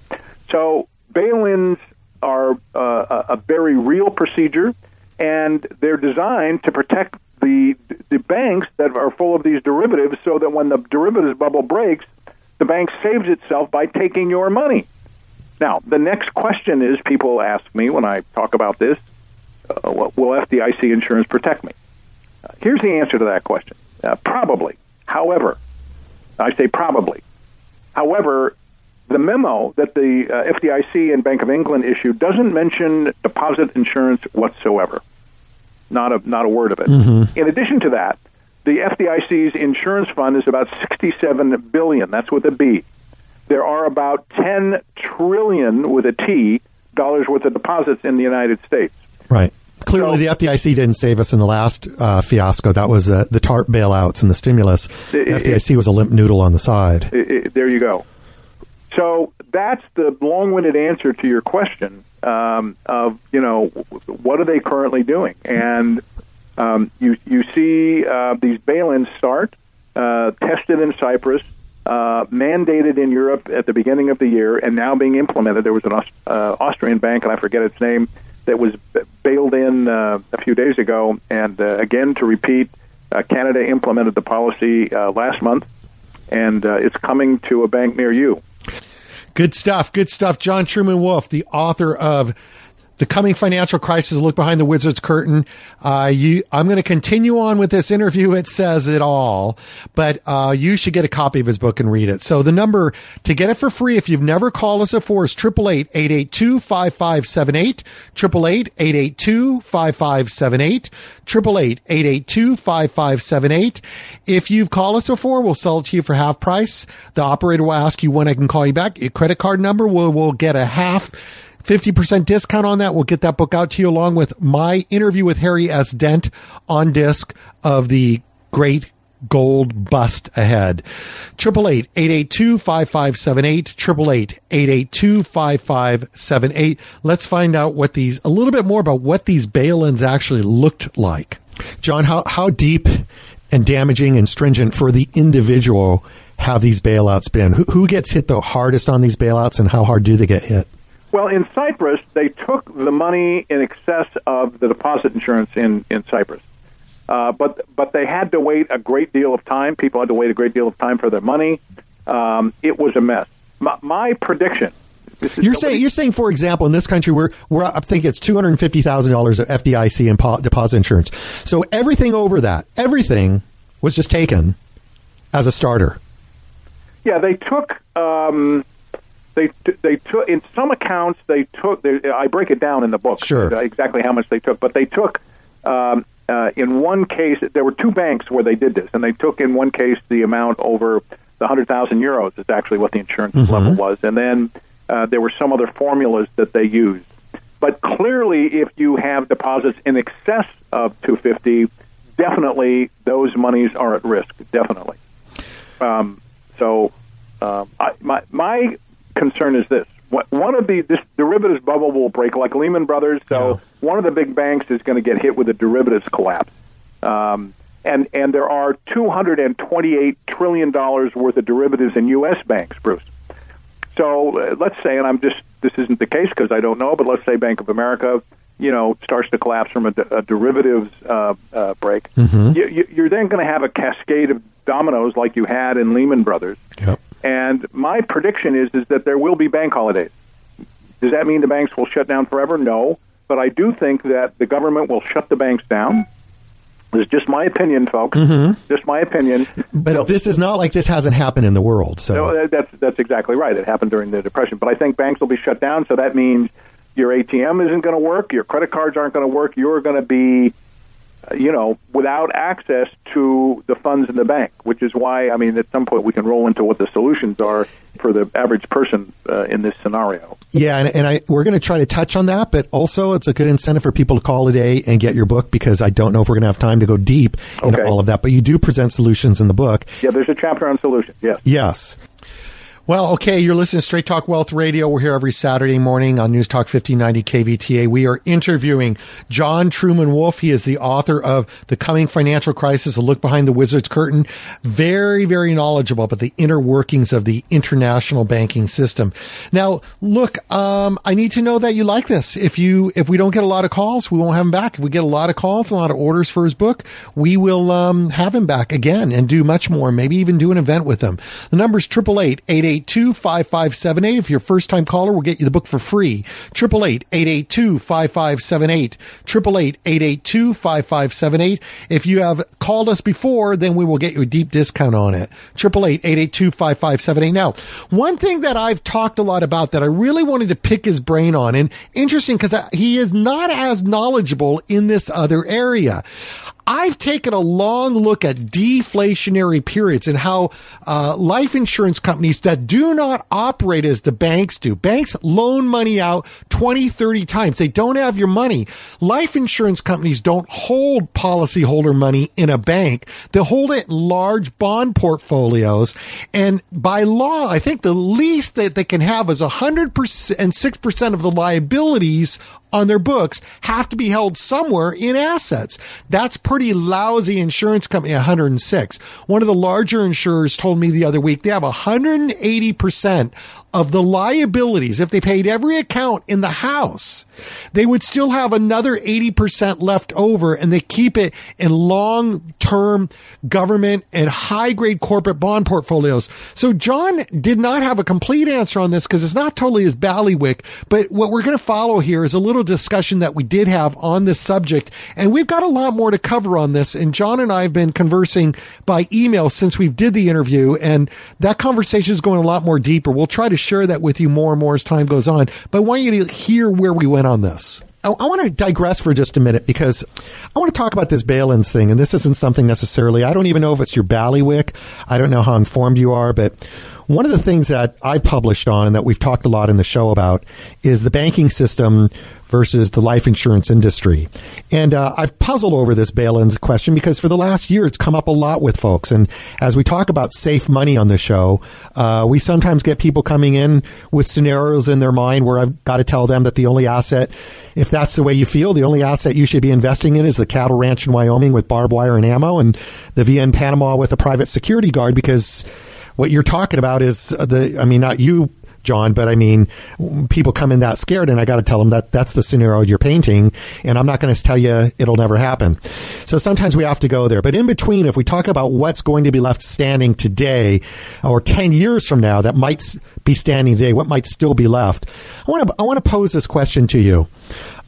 So bail-ins are uh, a very real procedure, and they're designed to protect the the banks that are full of these derivatives, so that when the derivatives bubble breaks, the bank saves itself by taking your money. Now, the next question is, people ask me when I talk about this, uh, will F D I C insurance protect me? Uh, here's the answer to that question. Uh, probably. However, I say probably. However, the memo that the uh, F D I C and Bank of England issued doesn't mention deposit insurance whatsoever. Not a not a word of it. Mm-hmm. In addition to that, the F D I C's insurance fund is about sixty-seven billion dollars. That's with a B. There are about ten trillion dollars with a T dollars worth of deposits in the United States. Right. Clearly, so, the F D I C didn't save us in the last uh, fiasco. That was uh, the TARP bailouts and the stimulus. It, the F D I C it, was a limp noodle on the side. It, it, there you go. So that's the long-winded answer to your question um, of, you know, what are they currently doing? And um, you you see uh, these bail-ins start, uh, tested in Cyprus, uh, mandated in Europe at the beginning of the year, and now being implemented. There was an Aust- uh, Austrian bank, and I forget its name, that was bailed in uh, a few days ago. And uh, again, to repeat, uh, Canada implemented the policy uh, last month, and uh, it's coming to a bank near you. Good stuff. Good stuff. John Truman Wolf, the author of The Coming Financial Crisis, Look Behind the Wizard's Curtain. Uh, you, I'm going to continue on with this interview. It says it all, but uh, you should get a copy of his book and read it. So the number to get it for free, if you've never called us before, is eight eight eight, eight eight two, five five seven eight, eight eight eight, eight eight two, five five seven eight, eight eight eight, eight eight two, five five seven eight. If you've called us before, we'll sell it to you for half price. The operator will ask you when I can call you back. Your credit card number, we'll, we'll get a half fifty percent discount on that. We'll get that book out to you, along with my interview with Harry S. Dent on disc of the great gold bust ahead. eight eight eight, eight eight two, five five seven eight, eight eight eight, eight eight two, five five seven eight. Let's find out what these, a little bit more about what these bail-ins actually looked like. John, how, how deep and damaging and stringent for the individual have these bailouts been? Who, who gets hit the hardest on these bailouts, and how hard do they get hit? Well, in Cyprus, they took the money in excess of the deposit insurance in, in Cyprus. Uh, but but they had to wait a great deal of time. People had to wait a great deal of time for their money. Um, it was a mess. My, my prediction. You're saying you're saying, for example, in this country, we're we're I think it's two hundred fifty thousand dollars of F D I C and po- deposit insurance. So everything over that, everything was just taken as a starter. Yeah, they took. Um, They they took in some accounts they took. They, I break it down in the book. Sure. Exactly how much they took, but they took um, uh, in one case. There were two banks where they did this, and they took in one case the amount over the hundred thousand euros is actually what the insurance mm-hmm. level was, and then uh, there were some other formulas that they used. But clearly, if you have deposits in excess of two fifty, definitely those monies are at risk. Definitely. Um, so um, I, my my. concern is this: one of the this derivatives bubble will break, like Lehman Brothers. So yeah. one of the big banks is going to get hit with a derivatives collapse, um, and and there are two hundred and twenty-eight trillion dollars worth of derivatives in U S banks, Bruce. So uh, let's say, and I'm just this isn't the case because I don't know, but let's say Bank of America, you know, starts to collapse from a, a derivatives uh, uh, break. Mm-hmm. You, you, you're then going to have a cascade of dominoes like you had in Lehman Brothers. Yep. And my prediction is is that there will be bank holidays. Does that mean the banks will shut down forever? No. But I do think that the government will shut the banks down. This is just my opinion, folks. Mm-hmm. Just my opinion. But so, this is not like this hasn't happened in the world. So no, that's that's exactly right. It happened during the Depression. But I think banks will be shut down, so that means your A T M isn't going to work, your credit cards aren't going to work, you're going to be, you know, without access to the funds in the bank, which is why, I mean, at some point we can roll into what the solutions are for the average person uh, in this scenario. Yeah, and, and I, we're going to try to touch on that, but also it's a good incentive for people to call today and get your book, because I don't know if we're going to have time to go deep into okay. all of that, but you do present solutions in the book. Yeah, there's a chapter on solutions, yes. Yes. Well, okay, you're listening to Straight Talk Wealth Radio. We're here every Saturday morning on Newstalk fifteen ninety K B T A. We are interviewing John Truman Wolf. He is the author of The Coming Financial Crisis, A Look Behind the Wizard's Curtain. Very, very knowledgeable about the inner workings of the international banking system. Now, look, um, I need to know that you like this. If you, if we don't get a lot of calls, we won't have him back. If we get a lot of calls, a lot of orders for his book, we will um, have him back again and do much more, maybe even do an event with him. The number's eight eight eight, eight eight two, five five seven eight. If you're a first-time caller, we'll get you the book for free. eight eight eight, eight eight two, five five seven eight. eight eight eight, eight eight two, five five seven eight. If you have called us before, then we will get you a deep discount on it. eight eight eight, eight eight two, five five seven eight. Now, one thing that I've talked a lot about that I really wanted to pick his brain on, and interesting because he is not as knowledgeable in this other area. I've taken a long look at deflationary periods and how uh, life insurance companies that do not operate as the banks do. Banks loan money out twenty, thirty times. They don't have your money. Life insurance companies don't hold policyholder money in a bank. They hold it in large bond portfolios. And by law, I think the least that they can have is one hundred percent and six percent of the liabilities on their books have to be held somewhere in assets. That's pretty lousy insurance company, one hundred six. One of the larger insurers told me the other week they have one hundred eighty percent of the liabilities. If they paid every account in the house, they would still have another eighty percent left over, and they keep it in long-term government and high-grade corporate bond portfolios. So John did not have a complete answer on this because it's not totally his bailiwick, but what we're going to follow here is a little discussion that we did have on this subject, and we've got a lot more to cover on this. And John and I have been conversing by email since we did the interview, and that conversation is going a lot more deeper. We'll try to share that with you more and more as time goes on, but I want you to hear where we went on this. I, I want to digress for just a minute because I want to talk about this bail-ins thing, and this isn't something necessarily, I don't even know if it's your bailiwick. I don't know how informed you are, but one of the things that I published on and that we've talked a lot in the show about is the banking system versus the life insurance industry. And uh, I've puzzled over this bail-ins question because for the last year, it's come up a lot with folks. And as we talk about safe money on the show, uh, we sometimes get people coming in with scenarios in their mind where I've got to tell them that the only asset, if that's the way you feel, the only asset you should be investing in is the cattle ranch in Wyoming with barbed wire and ammo and the V N Panama with a private security guard, because what you're talking about is the, I mean, not you, John, but I mean, people come in that scared, and I got to tell them that that's the scenario you're painting, and I'm not going to tell you it'll never happen. So sometimes we have to go there. But in between, if we talk about what's going to be left standing today or ten years from now that might be standing today, what might still be left, I want to I want to pose this question to you.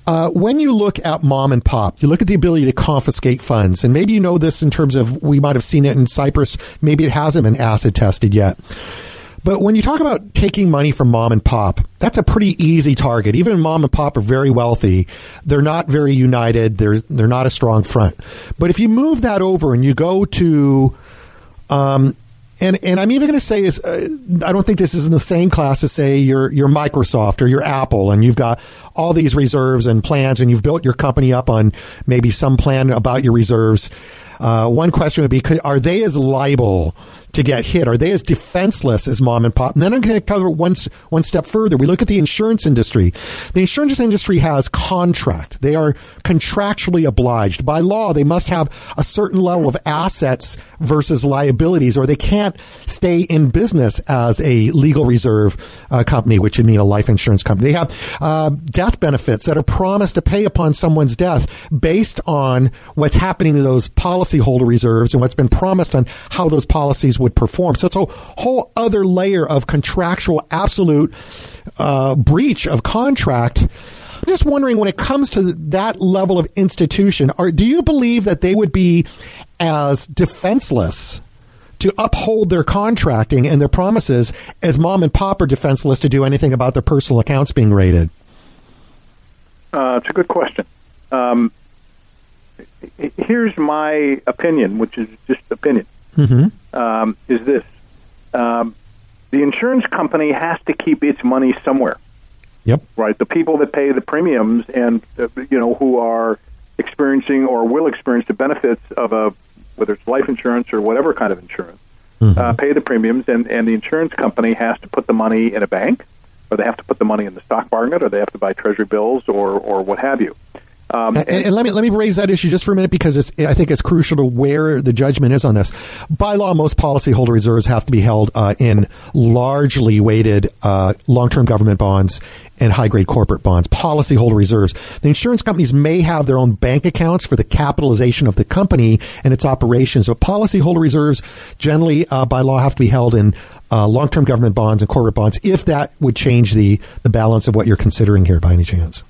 Uh, when you look at mom and pop, you look at the ability to confiscate funds, and maybe you know this in terms of we might have seen it in Cyprus. Maybe it hasn't been acid tested yet. But when you talk about taking money from mom and pop, that's a pretty easy target. Even mom and pop are very wealthy. They're not very united. They're they're not a strong front. But if you move that over and you go to, um, and and I'm even going to say is uh, I don't think this is in the same class as say your your Microsoft or your Apple, and you've got all these reserves and plans, and you've built your company up on maybe some plan about your reserves. Uh, one question would be, could, are they as liable to get hit? Are they as defenseless as mom and pop? And then I'm going to cover one, one step further. We look at the insurance industry. The insurance industry has contract. They are contractually obliged. By law, they must have a certain level of assets versus liabilities, or they can't stay in business as a legal reserve uh, company, which would mean a life insurance company. They have uh, death benefits that are promised to pay upon someone's death based on what's happening to those policies. Policyholder reserves and what's been promised on how those policies would perform. So it's a whole other layer of contractual absolute uh, breach of contract. I'm just wondering, when it comes to that level of institution, are, do you believe that they would be as defenseless to uphold their contracting and their promises as mom and pop are defenseless to do anything about their personal accounts being raided? Uh, it's a good question. Um Here's my opinion, which is just opinion, mm-hmm. um, is this. Um, the insurance company has to keep its money somewhere. Yep. Right? The people that pay the premiums and, uh, you know, who are experiencing or will experience the benefits of a, whether it's life insurance or whatever kind of insurance, mm-hmm. uh, pay the premiums, and, and the insurance company has to put the money in a bank, or they have to put the money in the stock market, or they have to buy treasury bills, or, or what have you. Um, and, and, and let me let me raise that issue just for a minute, because it's I think it's crucial to where the judgment is on this. By law, most policyholder reserves have to be held uh, in largely weighted uh, long-term government bonds and high-grade corporate bonds. Policyholder reserves. The insurance companies may have their own bank accounts for the capitalization of the company and its operations, but policyholder reserves generally, uh, by law, have to be held in uh, long-term government bonds and corporate bonds. If that would change the the balance of what you're considering here, by any chance.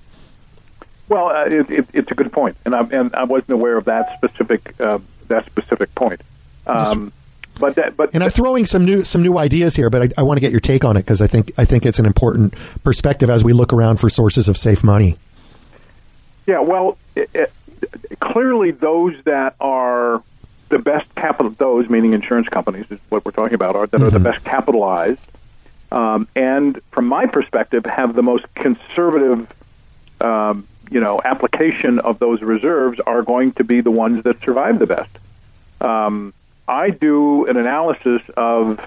Well, uh, it, it, it's a good point, and I, and I wasn't aware of that specific uh, that specific point. Um, but that, but and I'm throwing some new some new ideas here, but I, I want to get your take on it, because I think I think it's an important perspective as we look around for sources of safe money. Yeah, well, it, it, clearly those that are the best capital, those meaning insurance companies is what we're talking about, are that mm-hmm. are the best capitalized, um, and from my perspective, have the most conservative. Um, you know, application of those reserves are going to be the ones that survive the best. Um, I do an analysis of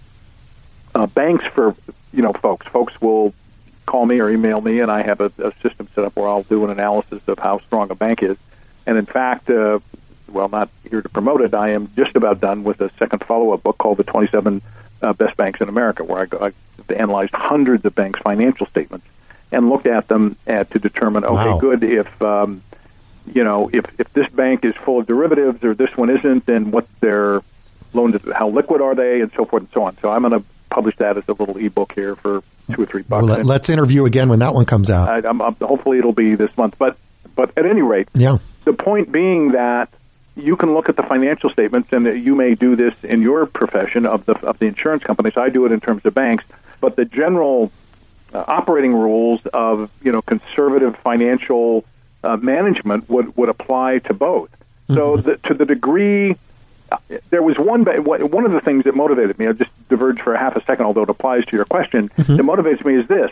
uh, banks for, you know, folks. Folks will call me or email me, and I have a, a system set up where I'll do an analysis of how strong a bank is. And in fact, uh, well, not here to promote it, I am just about done with a second follow-up book called The twenty-seven uh, Best Banks in America, where I, go, I analyzed hundreds of banks' financial statements and looked at them at, to determine, okay, wow. good, if, um, you know, if, if this bank is full of derivatives or this one isn't, then what their loan, to, how liquid are they, and so forth and so on. So I'm going to publish that as a little ebook here for two or three bucks. Well, let's interview again when that one comes out. I, I'm, I'm, hopefully it'll be this month. But but at any rate, yeah. the point being that you can look at the financial statements, and you may do this in your profession of the of the insurance companies. I do it in terms of banks, but the general Uh, operating rules of, you know, conservative financial uh, management would, would apply to both. Mm-hmm. So the, to the degree, uh, there was one one of the things that motivated me, I'll just diverge for a half a second, although it applies to your question, mm-hmm. that motivates me is this.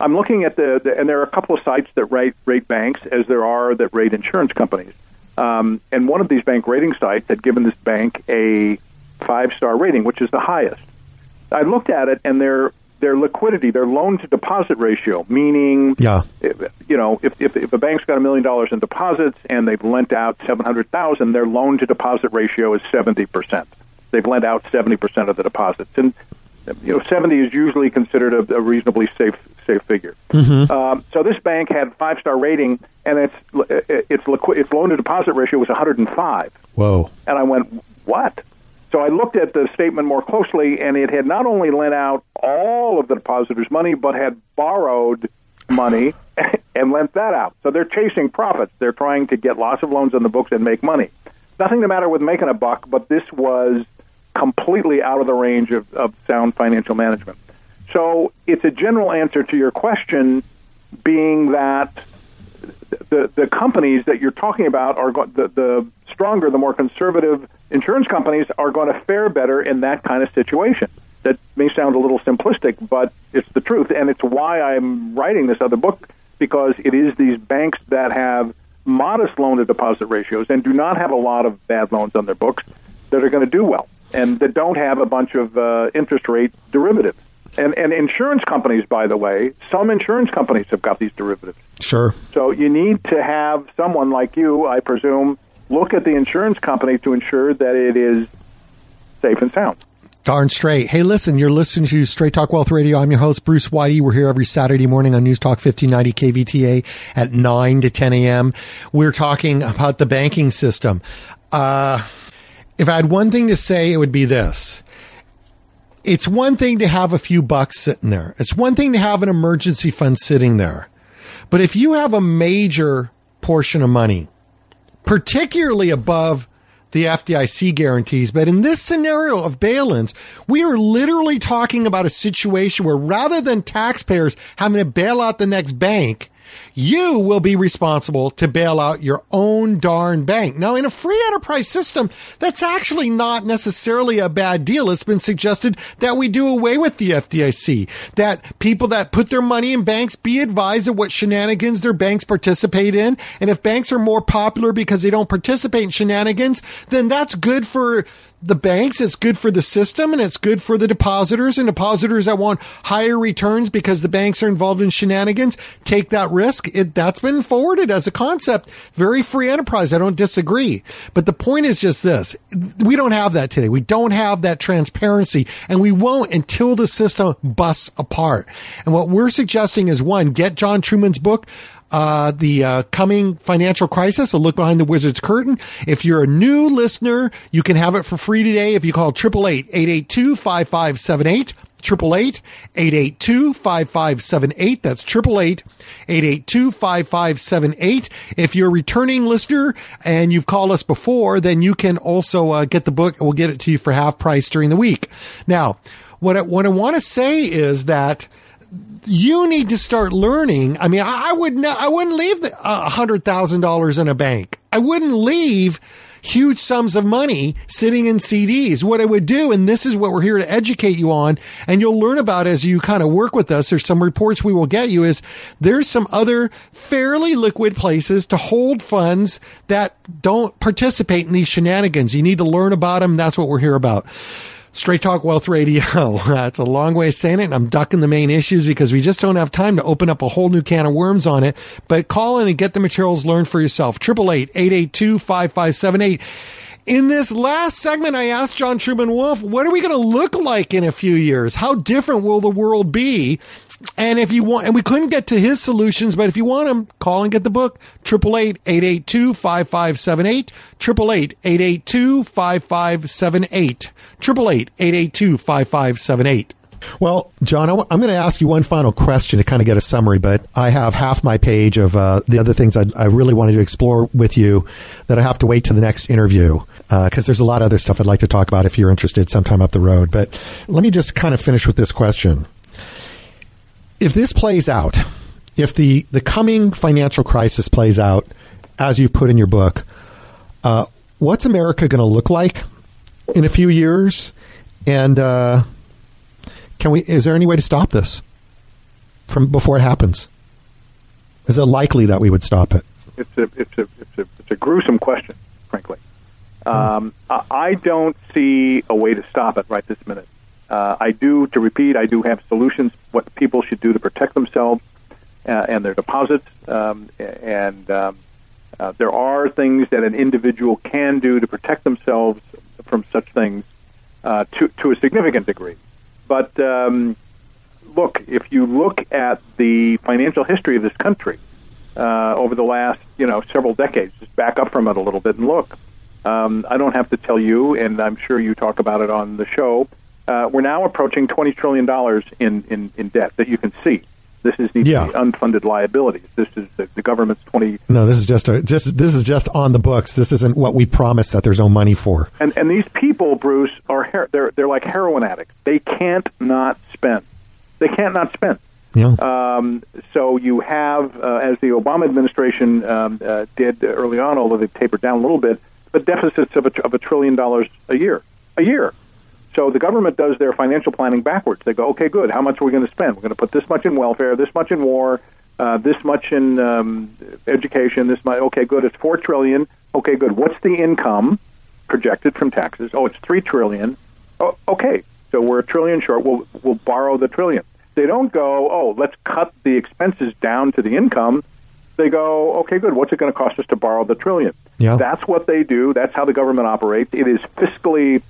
I'm looking at the, the and there are a couple of sites that rate, rate banks, as there are that rate insurance companies. Um, and one of these bank rating sites had given this bank a five-star rating, which is the highest. I looked at it, and their their liquidity, their loan-to-deposit ratio, meaning, yeah. you know, if, if if a bank's got a million dollars in deposits and they've lent out seven hundred thousand dollars, their loan-to-deposit ratio is seventy percent. They've lent out seventy percent of the deposits. And, you know, seventy is usually considered a, a reasonably safe safe figure. Mm-hmm. Um, so this bank had five-star rating, and its its, liqui- its loan-to-deposit ratio was one hundred five. Whoa. And I went, what? So I looked at the statement more closely, and it had not only lent out all of the depositors' money, but had borrowed money and lent that out. So they're chasing profits. They're trying to get lots of loans on the books and make money. Nothing the matter with making a buck, but this was completely out of the range of, of sound financial management. So it's a general answer to your question, being that the the companies that you're talking about are go- the, the stronger, the more conservative insurance companies are going to fare better in that kind of situation. That may sound a little simplistic, but it's the truth, and it's why I'm writing this other book, because it is these banks that have modest loan-to-deposit ratios and do not have a lot of bad loans on their books that are going to do well, and that don't have a bunch of uh, interest rate derivatives. And, and insurance companies, by the way, some insurance companies have got these derivatives. Sure. So you need to have someone like you, I presume, look at the insurance company to ensure that it is safe and sound. Darn straight. Hey, listen, you're listening to Straight Talk Wealth Radio. I'm your host, Bruce Whitey. We're here every Saturday morning on Newstalk fifteen ninety K B T A at nine to ten a.m. We're talking about the banking system. Uh, if I had one thing to say, it would be this. It's one thing to have a few bucks sitting there. It's one thing to have an emergency fund sitting there. But if you have a major portion of money, particularly above the F D I C guarantees, but in this scenario of bail-ins, we are literally talking about a situation where rather than taxpayers having to bail out the next bank, you will be responsible to bail out your own darn bank. Now, in a free enterprise system, that's actually not necessarily a bad deal. It's been suggested that we do away with the F D I C, that people that put their money in banks be advised of what shenanigans their banks participate in. And if banks are more popular because they don't participate in shenanigans, then that's good for the banks, it's good for the system, and it's good for the depositors, and depositors that want higher returns because the banks are involved in shenanigans take that risk. It, that's been forwarded as a concept. Very free enterprise. I don't disagree. But the point is just this. We don't have that today. We don't have that transparency, and we won't until the system busts apart. And what we're suggesting is, one, get John Truman's book, Uh, the uh, Coming Financial Crisis, a look behind the wizard's curtain. If you're a new listener, you can have it for free today if you call eight eight eight, eight eight two, five five seven eight, eight eight eight, eight eight two, five five seven eight. That's eight eight eight, eight eight two, five five seven eight. If you're a returning listener and you've called us before, then you can also uh, get the book. We'll get it to you for half price during the week. Now, what I, what I want to say is that you need to start learning. I mean, I, I would not, I wouldn't leave the uh, one hundred thousand dollars in a bank. I wouldn't leave huge sums of money sitting in C Ds. What I would do, and this is what we're here to educate you on, and you'll learn about as you kind of work with us, there's some reports we will get you, is there's some other fairly liquid places to hold funds that don't participate in these shenanigans. You need to learn about them. That's what we're here about. Straight Talk Wealth Radio. That's a long way of saying it, and I'm ducking the main issues because we just don't have time to open up a whole new can of worms on it. But call in and get the materials, learn for yourself. eight eight eight, eight eight two, five five seven eight. In this last segment, I asked John Truman Wolf, what are we going to look like in a few years? How different will the world be? And if you want, and we couldn't get to his solutions, but if you want them, call and get the book, eight eight eight, eight eight two, five five seven eight, eight eight eight, eight eight two, five five seven eight, eight eight eight, eight eight two, five five seven eight. Well, John, I w- I'm going to ask you one final question to kind of get a summary, but I have half my page of uh, the other things I, I really wanted to explore with you that I have to wait to the next interview because uh, there's a lot of other stuff I'd like to talk about if you're interested sometime up the road. But let me just kind of finish with this question. If this plays out, if the, the coming financial crisis plays out, as you've put in your book, uh, what's America going to look like in a few years? And... Uh, Can we? Is there any way to stop this? from before it happens? Is it likely that we would stop it? It's a it's a it's a, it's a gruesome question, frankly. Um, I don't see a way to stop it right this minute. Uh, I do, to repeat, I do have solutions, what people should do to protect themselves uh, and their deposits. Um, and um, uh, there are things that an individual can do to protect themselves from such things uh, to, to a significant degree. But um, look, if you look at the financial history of this country uh, over the last, you know, several decades, just back up from it a little bit and look. Um, I don't have to tell you, and I'm sure you talk about it on the show, uh, we're now approaching twenty trillion dollars in, in, in debt that you can see. This is the yeah. unfunded liabilities. This is the, the government's twenty. No, this is just a just this is just on the books. This isn't what we promised that there's no money for. And and these people, Bruce, are they're they're like heroin addicts. They can't not spend. They can't not spend. Yeah. Um, so you have, uh, as the Obama administration um, uh, did early on, although they tapered down a little bit, but deficits of a, of a trillion dollars a year, a year. So the government does their financial planning backwards. They go, okay, good. How much are we going to spend? We're going to put this much in welfare, this much in war, uh, this much in um, education. This much. Okay, good. It's four trillion. Okay, good. What's the income projected from taxes? Oh, it's three trillion. Oh, okay. So we're a trillion short. We'll we'll borrow the trillion. They don't go, oh, let's cut the expenses down to the income. They go, okay, good. What's it going to cost us to borrow the trillion? Yeah. That's what they do. That's how the government operates. It is fiscally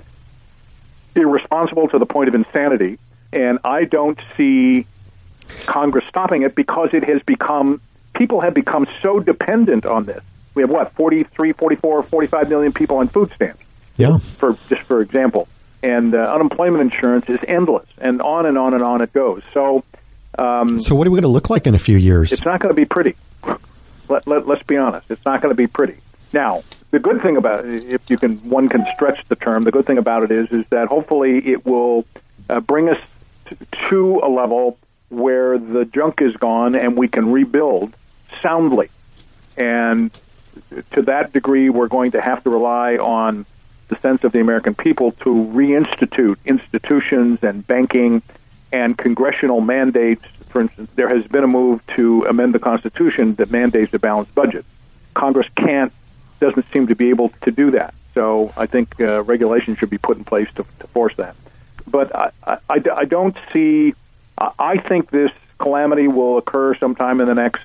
irresponsible to the point of insanity, and I don't see Congress stopping it because it has become, people have become so dependent on this. We have, what, forty-three, forty-four, forty-five million people on food stamps, yeah. for just for example. And uh, unemployment insurance is endless, and on and on and on it goes. So, um, so what are we going to look like in a few years? It's not going to be pretty. Let, let, let's be honest. It's not going to be pretty. Now, the good thing about it, if you can, one can stretch the term. The good thing about it is, is that hopefully it will uh, bring us t- to a level where the junk is gone and we can rebuild soundly. And to that degree, we're going to have to rely on the sense of the American people to reinstitute institutions and banking and congressional mandates. For instance, there has been a move to amend the Constitution that mandates a balanced budget. Congress can't. Doesn't seem to be able to do that. So I think uh, regulation should be put in place to, to force that. But I, I, I don't see, I think this calamity will occur sometime in the next,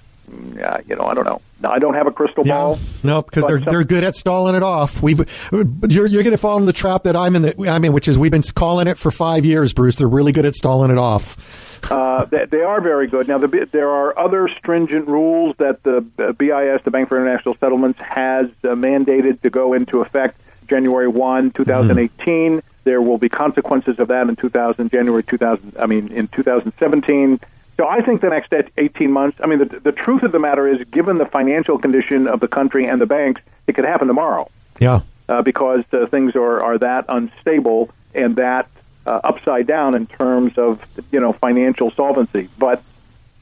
uh, you know, I don't know. I don't have a crystal ball. Yeah. No, because they're some, they're good at stalling it off. We've you're you're going to fall in the trap that I'm in, the, I'm in, which is we've been calling it for five years, Bruce. They're really good at stalling it off. uh, they, they are very good. Now, the, there are other stringent rules that the B I S, the Bank for International Settlements, has uh, mandated to go into effect January first, twenty eighteen. Mm. There will be consequences of that in two thousand, January two thousand, I mean, in two thousand seventeen. So I think the next eighteen months, I mean, the, the truth of the matter is, given the financial condition of the country and the banks, it could happen tomorrow. Yeah. Uh, because uh, things are, are that unstable and that uh, upside down in terms of, you know, financial solvency. But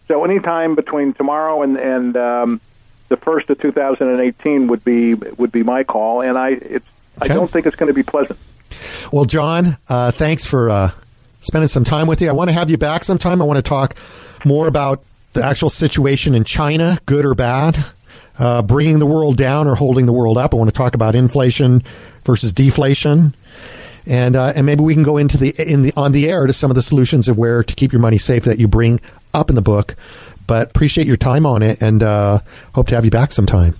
so any time between tomorrow and, and um, the first of two thousand eighteen would be would be my call. And I it's okay. I don't think it's going to be pleasant. Well, John, uh, thanks for... Uh spending some time with you. I want to have you back sometime. I want to talk more about the actual situation in China, good or bad, uh, bringing the world down or holding the world up. I want to talk about inflation versus deflation, and uh, and maybe we can go into the in the on the air to some of the solutions of where to keep your money safe that you bring up in the book. But appreciate your time on it, and uh, hope to have you back sometime.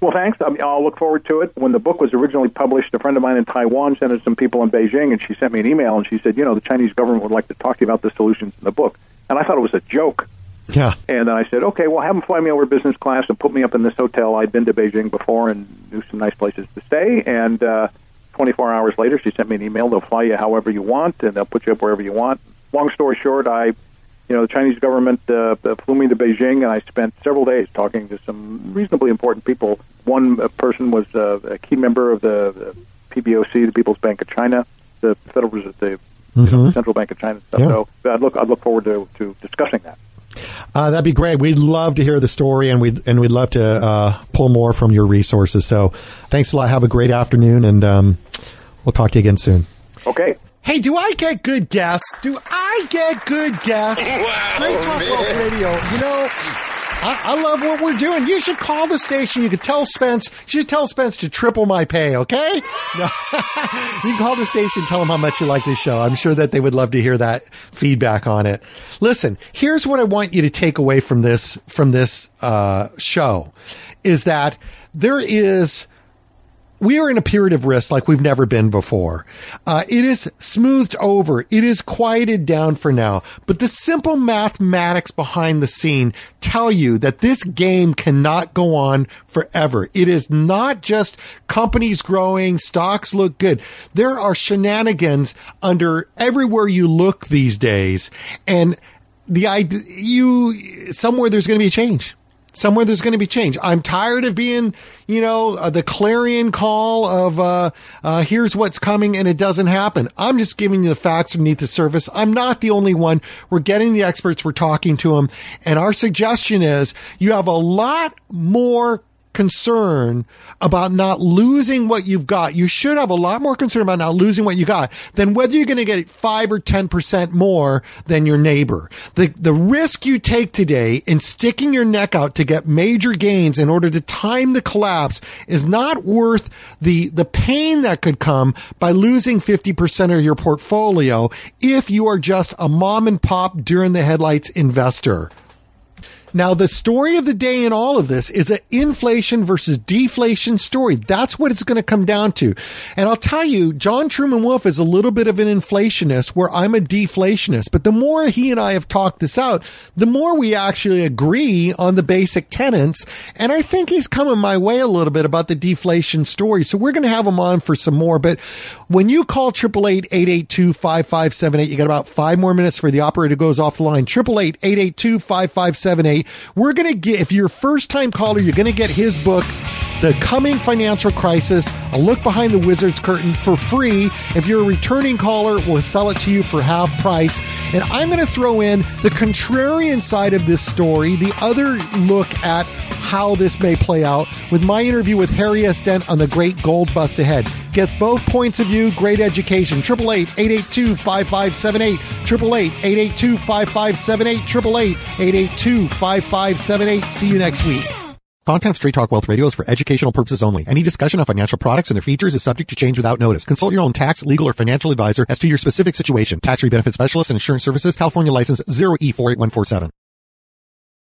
Well, thanks. I mean, I'll look forward to it. When the book was originally published, a friend of mine in Taiwan sent us some people in Beijing, and she sent me an email, and she said, you know, the Chinese government would like to talk to you about the solutions in the book. And I thought it was a joke. Yeah. And I said, okay, well, have them fly me over business class and put me up in this hotel. I'd been to Beijing before and knew some nice places to stay. And uh, twenty-four hours later, she sent me an email. They'll fly you however you want, and they'll put you up wherever you want. Long story short, I... You know, the Chinese government uh, flew me to Beijing, and I spent several days talking to some reasonably important people. One person was uh, a key member of the P B O C, the People's Bank of China, the Federal Reserve, the mm-hmm. you know, Central Bank of China. And stuff. Yeah. So I look, I look forward to, to discussing that. Uh, that'd be great. We'd love to hear the story, and we'd and we'd love to uh, pull more from your resources. So thanks a lot. Have a great afternoon, and um, we'll talk to you again soon. Okay. Hey, do I get good guests? Do I get good guests? Wow, Straight Talk Wealth Radio. You know, I, I love what we're doing. You should call the station. You could tell Spence. You should tell Spence to triple my pay, okay? No. You can call the station. Tell them how much you like this show. I'm sure that they would love to hear that feedback on it. Listen, here's what I want you to take away from this, from this uh, show is that there is... We are in a period of risk like we've never been before. Uh, it is smoothed over. It is quieted down for now. But the simple mathematics behind the scene tell you that this game cannot go on forever. It is not just companies growing, stocks look good. There are shenanigans under everywhere you look these days. And the idea, you, somewhere there's going to be a change. Somewhere there's going to be change. I'm tired of being, you know, uh, the clarion call of uh, uh, here's what's coming and it doesn't happen. I'm just giving you the facts beneath the surface. I'm not the only one. We're getting the experts. We're talking to them. And our suggestion is you have a lot more concern about not losing what you've got. You should have a lot more concern about not losing what you got than whether you're going to get five or ten percent more than your neighbor. The, the risk you take today in sticking your neck out to get major gains in order to time the collapse is not worth the, the pain that could come by losing fifty percent of your portfolio if you are just a mom and pop during the headlights investor. Now, the story of the day in all of this is an inflation versus deflation story. That's what it's going to come down to. And I'll tell you, John Truman Wolf is a little bit of an inflationist where I'm a deflationist. But the more he and I have talked this out, the more we actually agree on the basic tenets. And I think he's coming my way a little bit about the deflation story. So we're going to have him on for some more. But when you call eight eight eight, eight eight two, five five seven eight, you got about five more minutes before the operator goes off the line. eight eight eight, eight eight two, five five seven eight. We're going to get, if you're a first-time caller, you're going to get his book, The Coming Financial Crisis, a look behind the wizard's curtain for free. If you're a returning caller, we'll sell it to you for half price. And I'm going to throw in the contrarian side of this story, the other look at how this may play out with my interview with Harry S. Dent on the great gold bust ahead. Get both points of view, great education. eight eight eight, eight eight two, five five seven eight. eight eight eight, eight eight two, five five seven eight. eight eight eight, eight eight two, five five seven eight. See you next week. Content of Straight Talk Wealth Radio is for educational purposes only. Any discussion of financial products and their features is subject to change without notice. Consult your own tax, legal, or financial advisor as to your specific situation. Tax free benefit specialist and insurance services, California license zero E four eight one four seven.